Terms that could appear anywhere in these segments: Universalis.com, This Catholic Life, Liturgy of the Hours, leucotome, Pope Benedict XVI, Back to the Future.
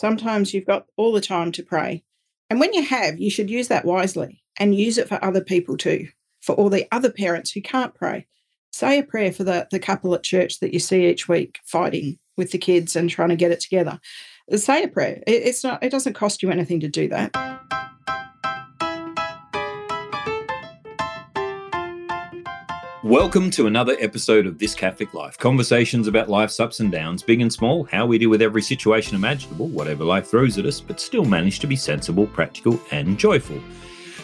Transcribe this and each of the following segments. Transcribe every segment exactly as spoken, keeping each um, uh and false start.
Sometimes you've got all the time to pray. And when you have, you should use that wisely and use it for other people too, for all the other parents who can't pray. Say a prayer for the, the couple at church that you see each week fighting with the kids and trying to get it together. Say a prayer. It, it's not, it doesn't cost you anything to do that. Welcome to another episode of This Catholic Life, conversations about life's ups and downs, big and small, how we deal with every situation imaginable, whatever life throws at us, but still manage to be sensible, practical and joyful.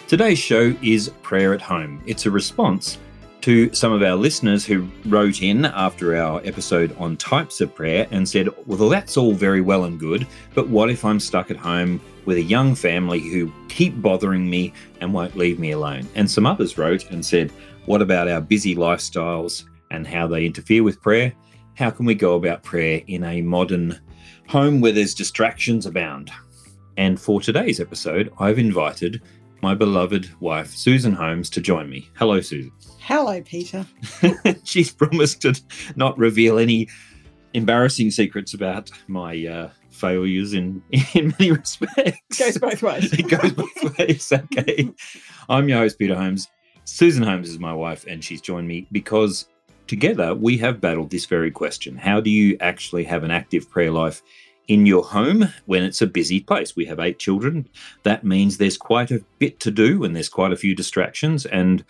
Today's show is Prayer at Home. It's a response to some of our listeners who wrote in after our episode on types of prayer and said, well, that's all very well and good, but what if I'm stuck at home with a young family who keep bothering me and won't leave me alone? And some others wrote and said, what about our busy lifestyles and how they interfere with prayer? How can we go about prayer in a modern home where there's distractions abound? And for today's episode, I've invited my beloved wife, Susan Holmes, to join me. Hello, Susan. Hello, Peter. She's promised to not reveal any embarrassing secrets about my uh, failures in, in many respects. It goes both ways. It goes both ways. Okay. I'm your host, Peter Holmes. Susan Holmes is my wife, and she's joined me because together we have battled this very question. How do you actually have an active prayer life in your home when it's a busy place? We have eight children. That means there's quite a bit to do and there's quite a few distractions. And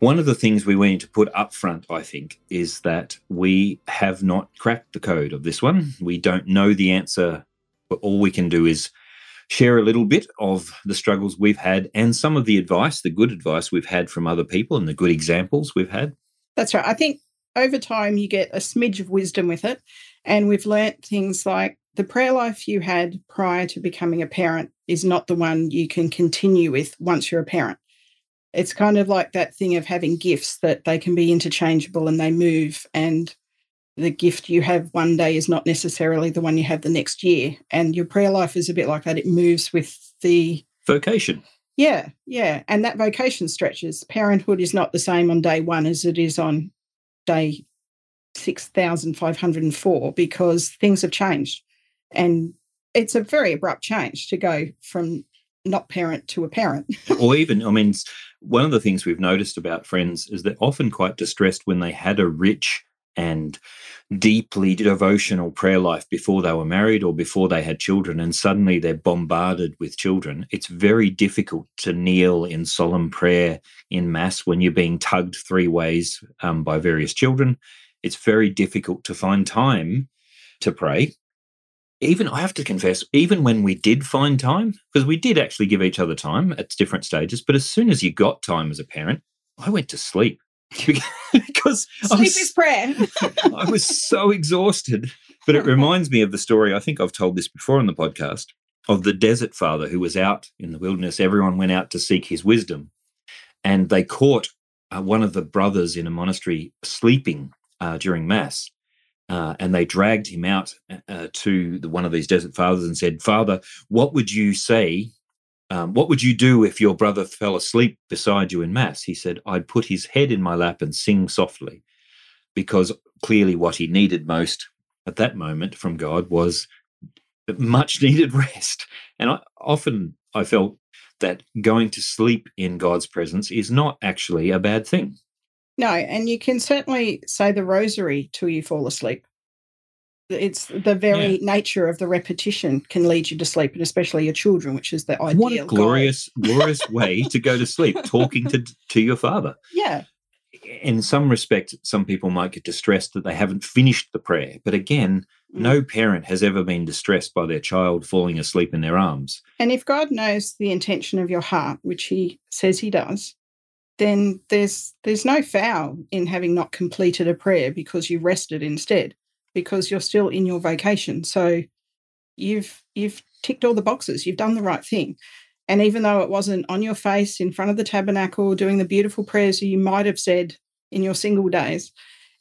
one of the things we need to put up front, I think, is that we have not cracked the code of this one. We don't know the answer, but all we can do is share a little bit of the struggles we've had and some of the advice, the good advice we've had from other people and the good examples we've had. That's right. I think over time you get a smidge of wisdom with it, and we've learnt things like the prayer life you had prior to becoming a parent is not the one you can continue with once you're a parent. It's kind of like that thing of having gifts, that they can be interchangeable and they move, and the gift you have one day is not necessarily the one you have the next year. And your prayer life is a bit like that. It moves with the vocation. Yeah, yeah. And that vocation stretches. Parenthood is not the same on day one as it is on day six thousand five hundred four because things have changed. And it's a very abrupt change to go from not parent to a parent. Or even, I mean, one of the things we've noticed about friends is they're often quite distressed when they had a rich and deeply devotional prayer life before they were married or before they had children, and suddenly they're bombarded with children. It's very difficult to kneel in solemn prayer in Mass when you're being tugged three ways um, by various children. It's very difficult to find time to pray. Even, I have to confess, even when we did find time, because we did actually give each other time at different stages, but as soon as you got time as a parent, I went to sleep. Because sleep was, is prayer. I was so exhausted. But it reminds me of the story, I think I've told this before on the podcast, of the desert father who was out in the wilderness. Everyone went out to seek his wisdom, and they caught uh, one of the brothers in a monastery sleeping uh, during Mass. Uh, and they dragged him out uh, to the, one of these desert fathers and said, Father, what would you say? Um, what would you do if your brother fell asleep beside you in Mass? He said, I'd put his head in my lap and sing softly, because clearly what he needed most at that moment from God was much needed rest. And I, often I felt that going to sleep in God's presence is not actually a bad thing. No, and you can certainly say the rosary till you fall asleep. It's the very yeah. nature of the repetition can lead you to sleep, and especially your children, which is the ideal. What a glorious, glorious way to go to sleep, talking to to your Father. Yeah. In some respect, some people might get distressed that they haven't finished the prayer. But again, mm. no parent has ever been distressed by their child falling asleep in their arms. And if God knows the intention of your heart, which he says he does, then there's there's no foul in having not completed a prayer because you rested instead, because you're still in your vocation. So you've you've ticked all the boxes. You've done the right thing. And even though it wasn't on your face in front of the tabernacle doing the beautiful prayers you might have said in your single days,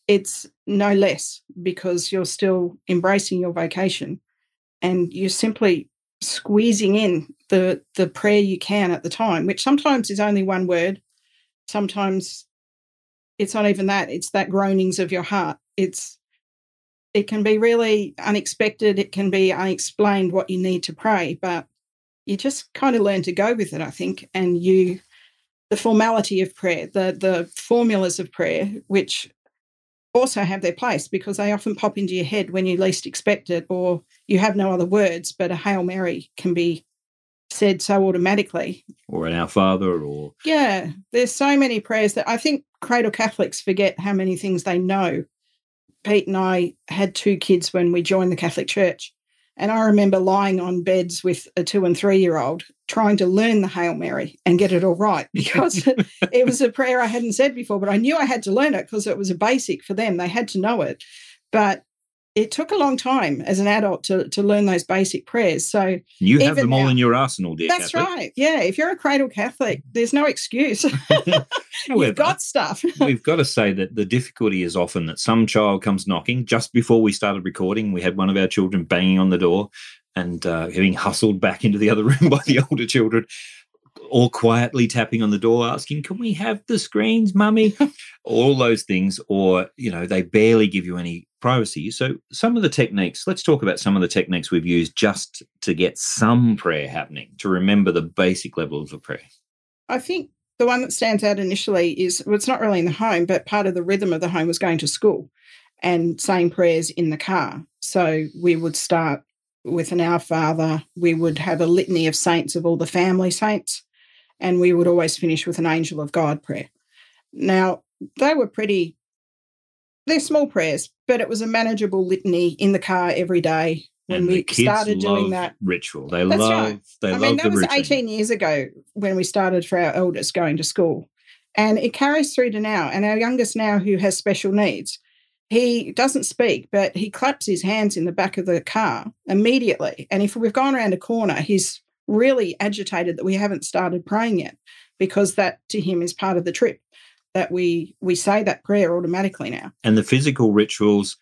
it's no less because you're still embracing your vocation, and you're simply squeezing in the, the prayer you can at the time, which sometimes is only one word. Sometimes it's not even that. It's that groanings of your heart. It's it can be really unexpected. It can be unexplained what you need to pray, but you just kind of learn to go with it, I think. And you, the formality of prayer, the the formulas of prayer, which also have their place because they often pop into your head when you least expect it, or you have no other words, but a Hail Mary can be said so automatically. Or an Our Father, or... Yeah, there's so many prayers that I think cradle Catholics forget how many things they know. Pete and I had two kids when we joined the Catholic Church, and I remember lying on beds with a two- and three-year-old trying to learn the Hail Mary and get it all right because it was a prayer I hadn't said before, but I knew I had to learn it because it was a basic for them. They had to know it. But it took a long time as an adult to, to learn those basic prayers. So you have them all now, in your arsenal, dear That's Catholic. Right. Yeah, if you're a cradle Catholic, there's no excuse. We've got stuff. We've got to say that the difficulty is often that some child comes knocking. Just before we started recording, we had one of our children banging on the door and uh, getting hustled back into the other room by the older children, all quietly tapping on the door asking, can we have the screens, Mummy? All those things, or, you know, they barely give you any privacy. So some of the techniques, let's talk about some of the techniques we've used just to get some prayer happening, to remember the basic levels of prayer. I think the one that stands out initially is, well, it's not really in the home, but part of the rhythm of the home was going to school and saying prayers in the car. So we would start with an Our Father. We would have a litany of saints, of all the family saints, and we would always finish with an Angel of God prayer. Now, they were pretty... They're small prayers, but it was a manageable litany in the car every day when and we started doing that ritual. They That's love, right. they I love mean, that the was routine. eighteen years ago when we started for our eldest going to school, and it carries through to now. And our youngest now, who has special needs, he doesn't speak, but he claps his hands in the back of the car immediately. And if we've gone around a corner, he's really agitated that we haven't started praying yet, because that to him is part of the trip. That we we say that prayer automatically now. And the physical rituals,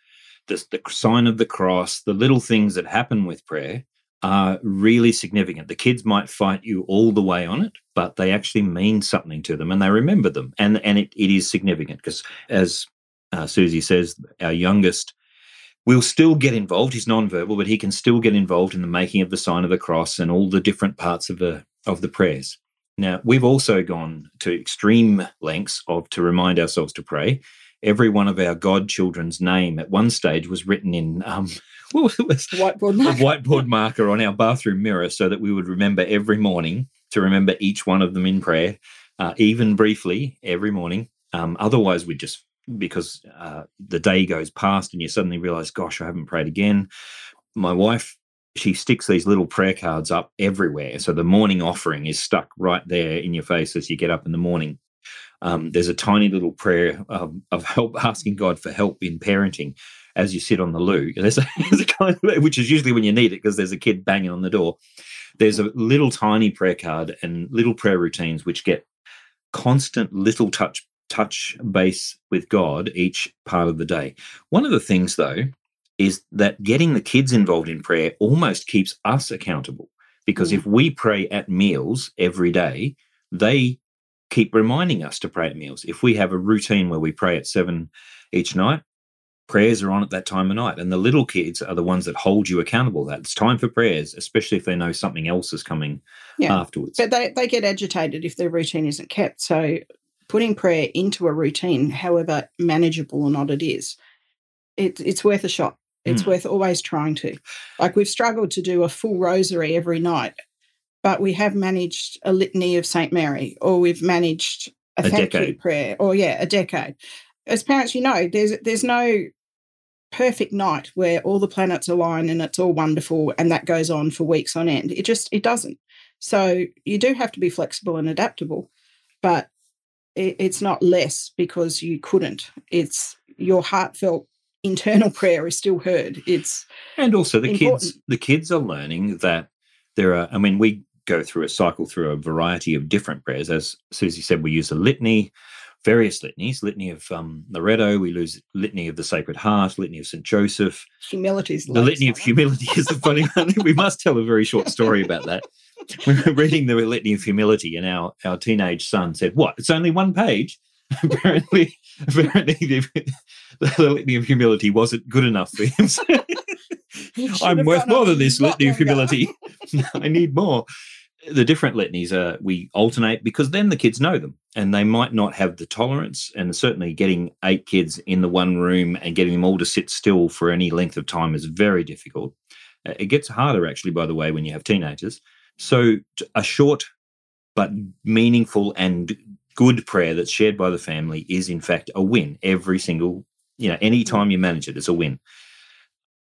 the, the sign of the cross, the little things that happen with prayer are really significant. The kids might fight you all the way on it, but they actually mean something to them and they remember them. And and it, it is significant because, as uh, Susie says, our youngest will still get involved. He's nonverbal, but he can still get involved in the making of the sign of the cross and all the different parts of the of the prayers. Now, we've also gone to extreme lengths of to remind ourselves to pray. Every one of our godchildren's name at one stage was written in um, what was it? Whiteboard marker. A whiteboard marker on our bathroom mirror so that we would remember every morning to remember each one of them in prayer, uh, even briefly every morning. Um, otherwise, we'd just, because uh, the day goes past and you suddenly realise, gosh, I haven't prayed again. My wife, she sticks these little prayer cards up everywhere. So the morning offering is stuck right there in your face as you get up in the morning. Um, there's a tiny little prayer um, of help, asking God for help in parenting as you sit on the loo, there's a, there's a kind of, which is usually when you need it because there's a kid banging on the door. There's a little tiny prayer card and little prayer routines which get constant little touch, touch base with God each part of the day. One of the things, though, is that getting the kids involved in prayer almost keeps us accountable, because if we pray at meals every day, they keep reminding us to pray at meals. If we have a routine where we pray at seven each night, prayers are on at that time of night, and the little kids are the ones that hold you accountable. That it's time for prayers, especially if they know something else is coming yeah, afterwards. But they, they get agitated if their routine isn't kept. So putting prayer into a routine, however manageable or not it is, it, it's worth a shot. It's mm. worth always trying to. Like, we've struggled to do a full rosary every night, but we have managed a litany of Saint Mary, or we've managed a, a thank decade. you prayer, or, yeah, a decade. As parents, you know, there's there's no perfect night where all the planets align and it's all wonderful and that goes on for weeks on end. It just, it doesn't. So you do have to be flexible and adaptable, but it, it's not less because you couldn't. It's your heartfelt internal prayer is still heard. It's and also the important. kids the kids are learning that there are, I mean, we go through a cycle through a variety of different prayers. As Susie said, we use a litany, various litanies, litany of um, Loreto, we lose litany of the Sacred Heart, litany of Saint Joseph. Humility is the litany of humility is the funny one. We must tell a very short story about that. We were reading the litany of humility and our, our teenage son said, what, it's only one page? apparently, apparently the, the litany of humility wasn't good enough for him. So I'm worth more than this litany of humility. I need more. The different litanies are, we alternate, because then the kids know them and they might not have the tolerance, and certainly getting eight kids in the one room and getting them all to sit still for any length of time is very difficult. It gets harder, actually, by the way, when you have teenagers. So a short but meaningful and good prayer that's shared by the family is, in fact, a win. Every single, you know, any time you manage it, it's a win.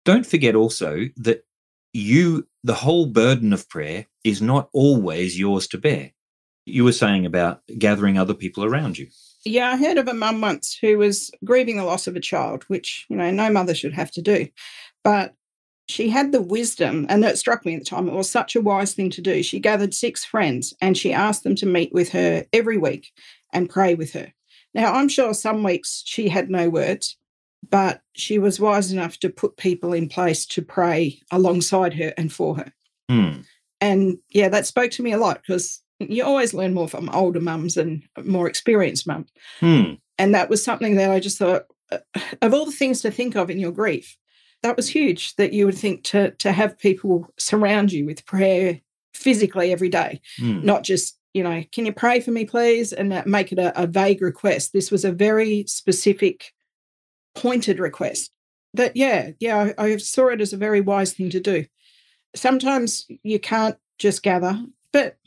Don't forget also that you, the whole burden of prayer is not always yours to bear. You were saying about gathering other people around you. Yeah, I heard of a mum once who was grieving the loss of a child, which, you know, no mother should have to do. But she had the wisdom, and it struck me at the time, it was such a wise thing to do. She gathered six friends and she asked them to meet with her every week and pray with her. Now, I'm sure some weeks she had no words, but she was wise enough to put people in place to pray alongside her and for her. Mm. And, yeah, that spoke to me a lot, because you always learn more from older mums and more experienced mums. Mm. And that was something that I just thought, of all the things to think of in your grief, that was huge, that you would think to to have people surround you with prayer physically every day, mm. not just, you know, can you pray for me, please, and make it a, a vague request. This was a very specific, pointed request that, yeah, yeah, I, I saw it as a very wise thing to do. Sometimes you can't just gather, but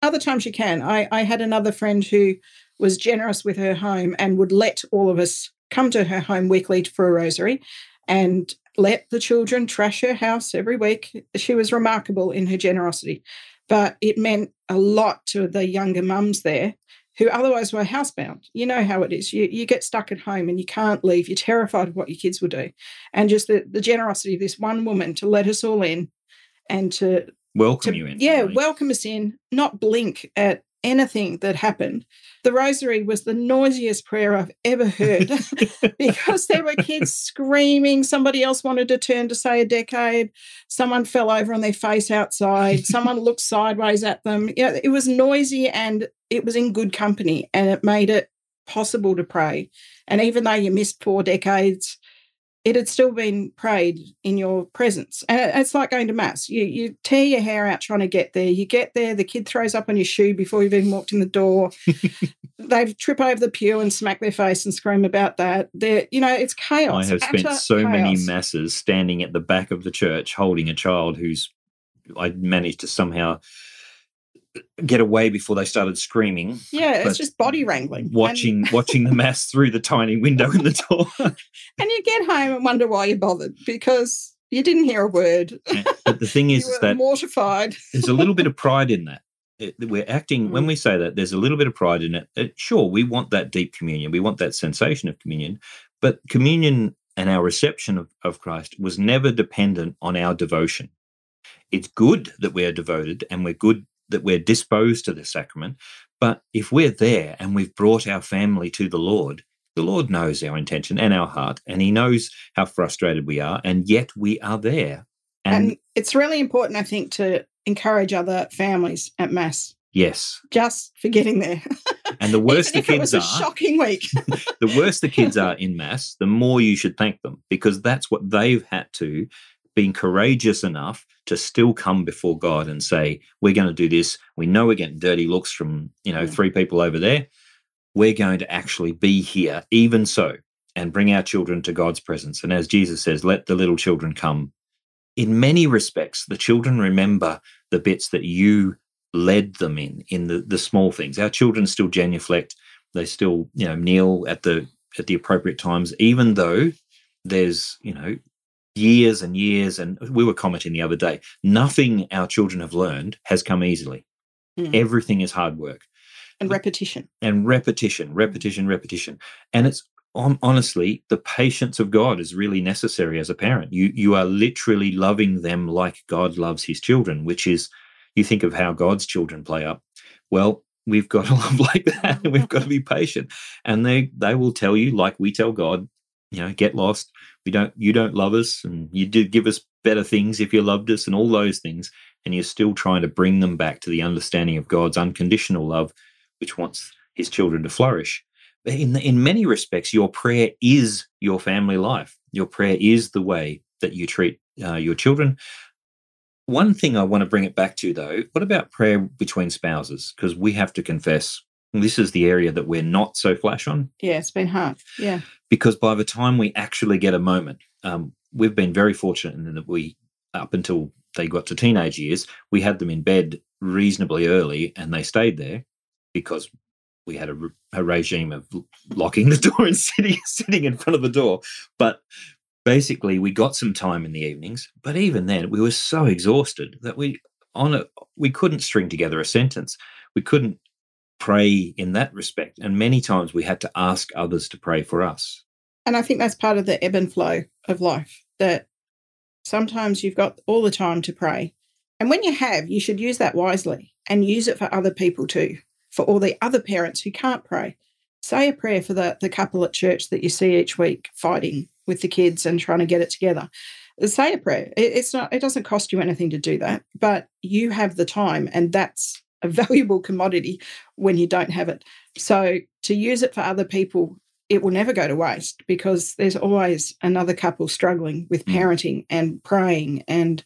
other times you can. I, I had another friend who was generous with her home and would let all of us come to her home weekly for a rosary and let the children trash her house every week. She was remarkable in her generosity, but it meant a lot to the younger mums there who otherwise were housebound. You know how it is. You you get stuck at home and you can't leave. You're terrified of what your kids will do. And just the, the generosity of this one woman to let us all in and to... Welcome to, you in. Yeah, really. Welcome us in, not blink at anything that happened. The rosary was the noisiest prayer I've ever heard because there were kids screaming. Somebody else wanted to turn to say a decade. Someone fell over on their face outside. Someone looked sideways at them. You know, it was noisy and it was in good company, and it made it possible to pray. And even though you missed four decades, it had still been prayed in your presence. And it's like going to Mass. You you tear your hair out trying to get there. You get there, the kid throws up on your shoe before you've even walked in the door. They trip over the pew and smack their face and scream about that. They're, you know, it's chaos. I have spent so chaos. many Masses standing at the back of the church holding a child who's, I managed to somehow get away before they started screaming. Yeah, it's just body wrangling. Watching and... watching the Mass through the tiny window in the door. And you get home and wonder why you bothered, because you didn't hear a word. But the thing is, you were is that mortified. There's a little bit of pride in that. It, we're acting, mm. when we say that, there's a little bit of pride in it. it. Sure, we want that deep communion. We want that sensation of communion. But communion and our reception of, of Christ was never dependent on our devotion. It's good that we are devoted and we're good that we're disposed to the sacrament. But if we're there and we've brought our family to the Lord, the Lord knows our intention and our heart, and he knows how frustrated we are, and yet we are there. And, and it's really important, I think, to encourage other families at Mass. Yes. Just for getting there. And the worse the kids are. It was a shocking week. The worse the kids are in Mass, the more you should thank them, because that's what they've had to, being courageous enough to still come before God and say, we're going to do this. We know we're getting dirty looks from, you know, three people over there. We're going to actually be here, even so, and bring our children to God's presence. And as Jesus says, let the little children come. In many respects, the children remember the bits that you led them in, in the, the small things. Our children still genuflect. They still, you know, kneel at the at the appropriate times, even though there's, you know, years and years, and we were commenting the other day, nothing our children have learned has come easily. Mm. Everything is hard work. And repetition. And repetition, repetition, repetition. And it's um, honestly, the patience of God is really necessary as a parent. You you are literally loving them like God loves his children, which is, you think of how God's children play up. Well, we've got to love like that, and we've got to be patient. And they they will tell you, like we tell God, you know, get lost. We don't, you don't love us, and you did give us better things if you loved us, and all those things. And you're still trying to bring them back to the understanding of God's unconditional love, which wants his children to flourish. in in many respects, your prayer is your family life. Your prayer is the way that you treat uh, your children. One thing I want to bring it back to, though, what about prayer between spouses? Because we have to confess this is the area that we're not so flash on. Yeah, it's been hard. Yeah. Because by the time we actually get a moment, um, we've been very fortunate in that we, up until they got to teenage years, we had them in bed reasonably early and they stayed there because we had a, a regime of locking the door and sitting, sitting in front of the door. But basically we got some time in the evenings, but even then we were so exhausted that we on a, we couldn't string together a sentence. We couldn't pray in that respect, and many times we had to ask others to pray for us. And I think that's part of the ebb and flow of life, that sometimes you've got all the time to pray, and when you have, you should use that wisely and use it for other people too, for all the other parents who can't pray. Say a prayer for the, the couple at church that you see each week fighting with the kids and trying to get it together. Say a prayer. It, it's not, it doesn't cost you anything to do that, but you have the time, and that's a valuable commodity when you don't have it. So to use it for other people, it will never go to waste, because there's always another couple struggling with parenting and praying and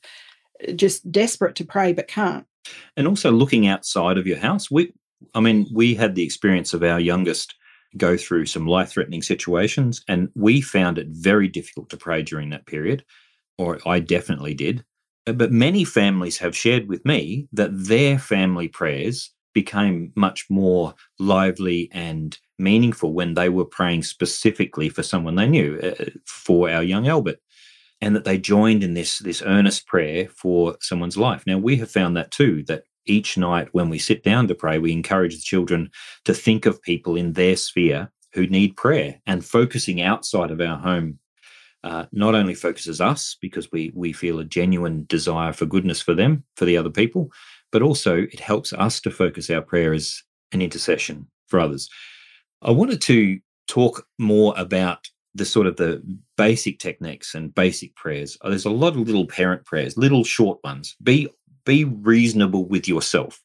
just desperate to pray but can't. And also looking outside of your house. We, I mean, we had the experience of our youngest go through some life-threatening situations, and we found it very difficult to pray during that period, or I definitely did. But many families have shared with me that their family prayers became much more lively and meaningful when they were praying specifically for someone they knew, uh, for our young Albert, and that they joined in this, this earnest prayer for someone's life. Now, we have found that too, that each night when we sit down to pray, we encourage the children to think of people in their sphere who need prayer, and focusing outside of our home Uh, not only focuses us, because we we feel a genuine desire for goodness for them, for the other people, but also it helps us to focus our prayer as an intercession for others. I wanted to talk more about the sort of the basic techniques and basic prayers. There's a lot of little parent prayers, little short ones. Be be reasonable with yourself.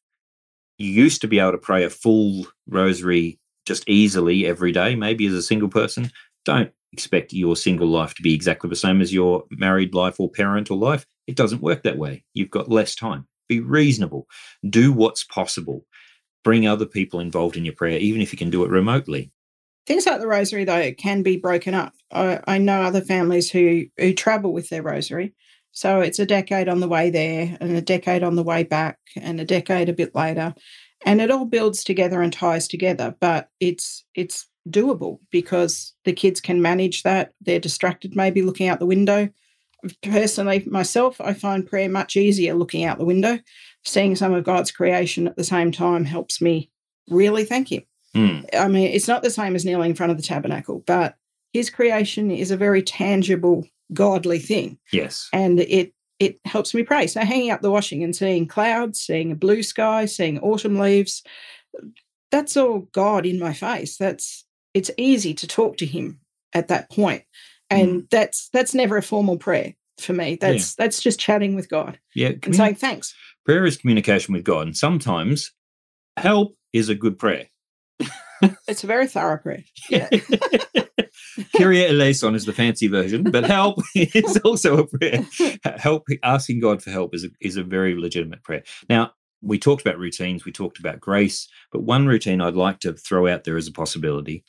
You used to be able to pray a full rosary just easily every day, maybe as a single person. Don't expect your single life to be exactly the same as your married life or parental life. It doesn't work that way. You've got less time. Be reasonable. Do what's possible. Bring other people involved in your prayer, even if you can do it remotely. Things like the rosary, though, can be broken up. I, I know other families who, who travel with their rosary. So it's a decade on the way there and a decade on the way back and a decade a bit later. And it all builds together and ties together, but it's it's doable because the kids can manage that. They're distracted, maybe looking out the window. Personally, myself, I find prayer much easier looking out the window. Seeing some of God's creation at the same time helps me really thank him. Mm. I mean, it's not the same as kneeling in front of the tabernacle, but his creation is a very tangible, godly thing. Yes. And it it helps me pray. So hanging up the washing and seeing clouds, seeing a blue sky, seeing autumn leaves, that's all God in my face. That's It's easy to talk to him at that point. And mm. that's that's never a formal prayer for me. That's yeah. that's just chatting with God yeah, communi- and saying thanks. Prayer is communication with God. And sometimes help is a good prayer. It's a very thorough prayer. Yeah. Kyrie eleison is the fancy version, but help is also a prayer. Help, asking God for help is a, is a very legitimate prayer. Now, we talked about routines. We talked about grace. But one routine I'd like to throw out there as a possibility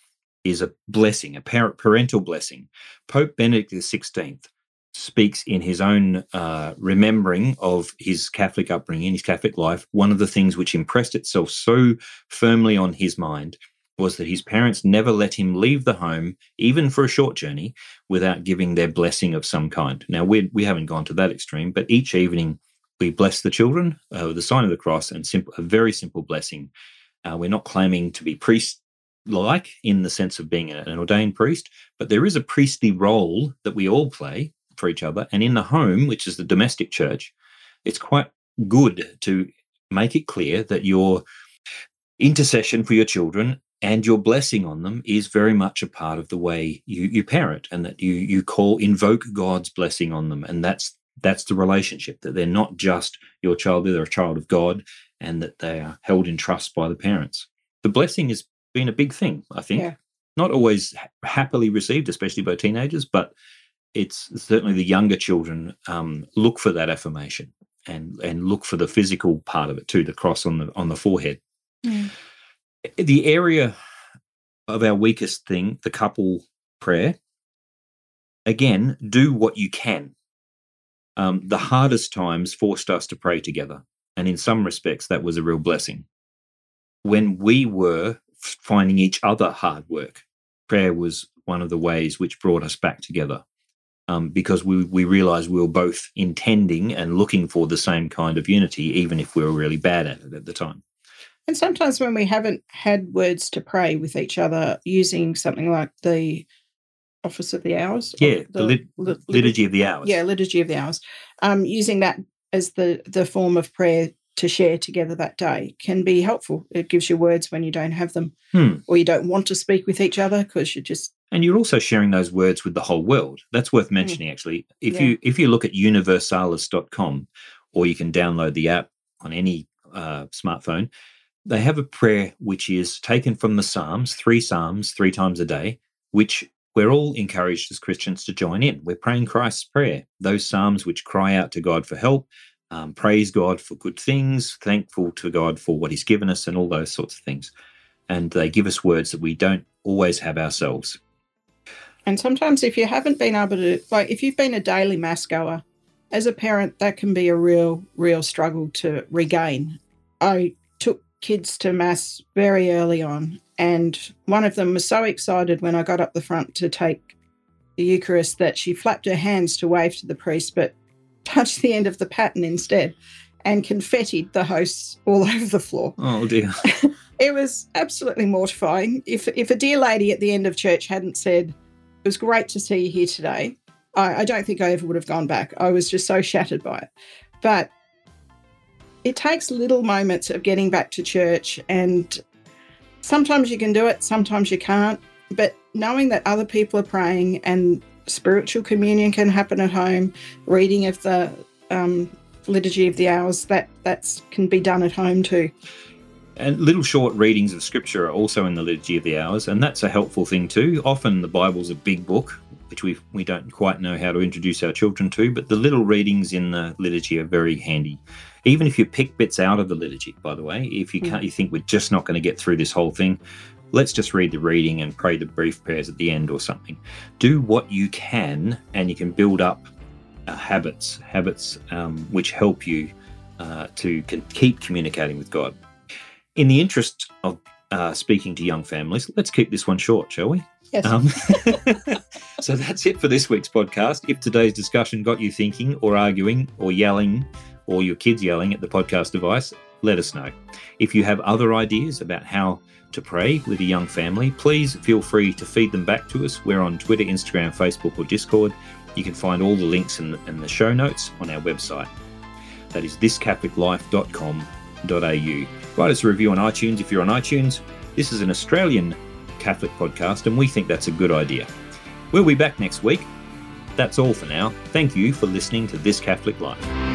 is a blessing, a parental blessing. Pope Benedict the sixteenth speaks in his own uh, remembering of his Catholic upbringing, his Catholic life. One of the things which impressed itself so firmly on his mind was that his parents never let him leave the home, even for a short journey, without giving their blessing of some kind. Now, we we haven't gone to that extreme, but each evening we bless the children uh, with the sign of the cross and simple, a very simple blessing. Uh, we're not claiming to be priests, like in the sense of being an ordained priest, but there is a priestly role that we all play for each other. And in the home, which is the domestic church, it's quite good to make it clear that your intercession for your children and your blessing on them is very much a part of the way you, you parent, and that you you call, invoke God's blessing on them. And that's that's the relationship, that they're not just your child, they're a child of God, and that they are held in trust by the parents. The blessing is been a big thing, I think. Yeah. not always happily received, especially by teenagers, but it's certainly the younger children um, look for that affirmation and and look for the physical part of it too, the cross on the on the forehead. Mm. The area of our weakest thing, the couple prayer, again, do what you can. Um, the hardest times forced us to pray together, and in some respects that was a real blessing. When we were finding each other hard work, prayer was one of the ways which brought us back together. Um, because we we realised we were both intending and looking for the same kind of unity, even if we were really bad at it at the time. And sometimes when we haven't had words to pray with each other, using something like the Office of the Hours. Yeah, the, the lit- lit- Liturgy of the Hours. Yeah, Liturgy of the Hours. Um, using that as the, the form of prayer to share together that day can be helpful. It gives you words when you don't have them hmm. or you don't want to speak with each other because you just... And you're also sharing those words with the whole world. That's worth mentioning, actually. If yeah. you if you look at Universalis dot com, or you can download the app on any uh, smartphone, they have a prayer which is taken from the Psalms, three Psalms, three times a day, which we're all encouraged as Christians to join in. We're praying Christ's prayer, those Psalms which cry out to God for help, um, praise God for good things, thankful to God for what he's given us, and all those sorts of things. And they give us words that we don't always have ourselves. And sometimes if you haven't been able to, like if you've been a daily mass goer, as a parent, that can be a real, real struggle to regain. I took kids to mass very early on, and one of them was so excited when I got up the front to take the Eucharist that she flapped her hands to wave to the priest, but touched the end of the paten instead and confettied the hosts all over the floor. Oh, dear. It was absolutely mortifying. If, if a dear lady at the end of church hadn't said, "It was great to see you here today," I, I don't think I ever would have gone back. I was just so shattered by it. But it takes little moments of getting back to church, and sometimes you can do it, sometimes you can't. But knowing that other people are praying, and spiritual communion can happen at home, reading of the um, Liturgy of the Hours, that that's, can be done at home too. And little short readings of Scripture are also in the Liturgy of the Hours, and that's a helpful thing too. Often the Bible's a big book, which we we don't quite know how to introduce our children to, but the little readings in the Liturgy are very handy. Even if you pick bits out of the Liturgy, by the way, if you can't, you think we're just not going to get through this whole thing, let's just read the reading and pray the brief prayers at the end or something. Do what you can, and you can build up uh, habits, habits um, which help you uh, to can keep communicating with God. In the interest of uh, speaking to young families, let's keep this one short, shall we? Yes. Um, so that's it for this week's podcast. If today's discussion got you thinking or arguing or yelling or your kids yelling at the podcast device, let us know. If you have other ideas about how to pray with a young family, please feel free to feed them back to us. We're on Twitter, Instagram, Facebook or Discord. You can find all the links in the, in the show notes on our website. That is this catholic life dot com dot a u. Write us a review on iTunes if you're on iTunes. This is an Australian Catholic podcast, and we think that's a good idea. We'll be back next week. That's all for now. Thank you for listening to This Catholic Life.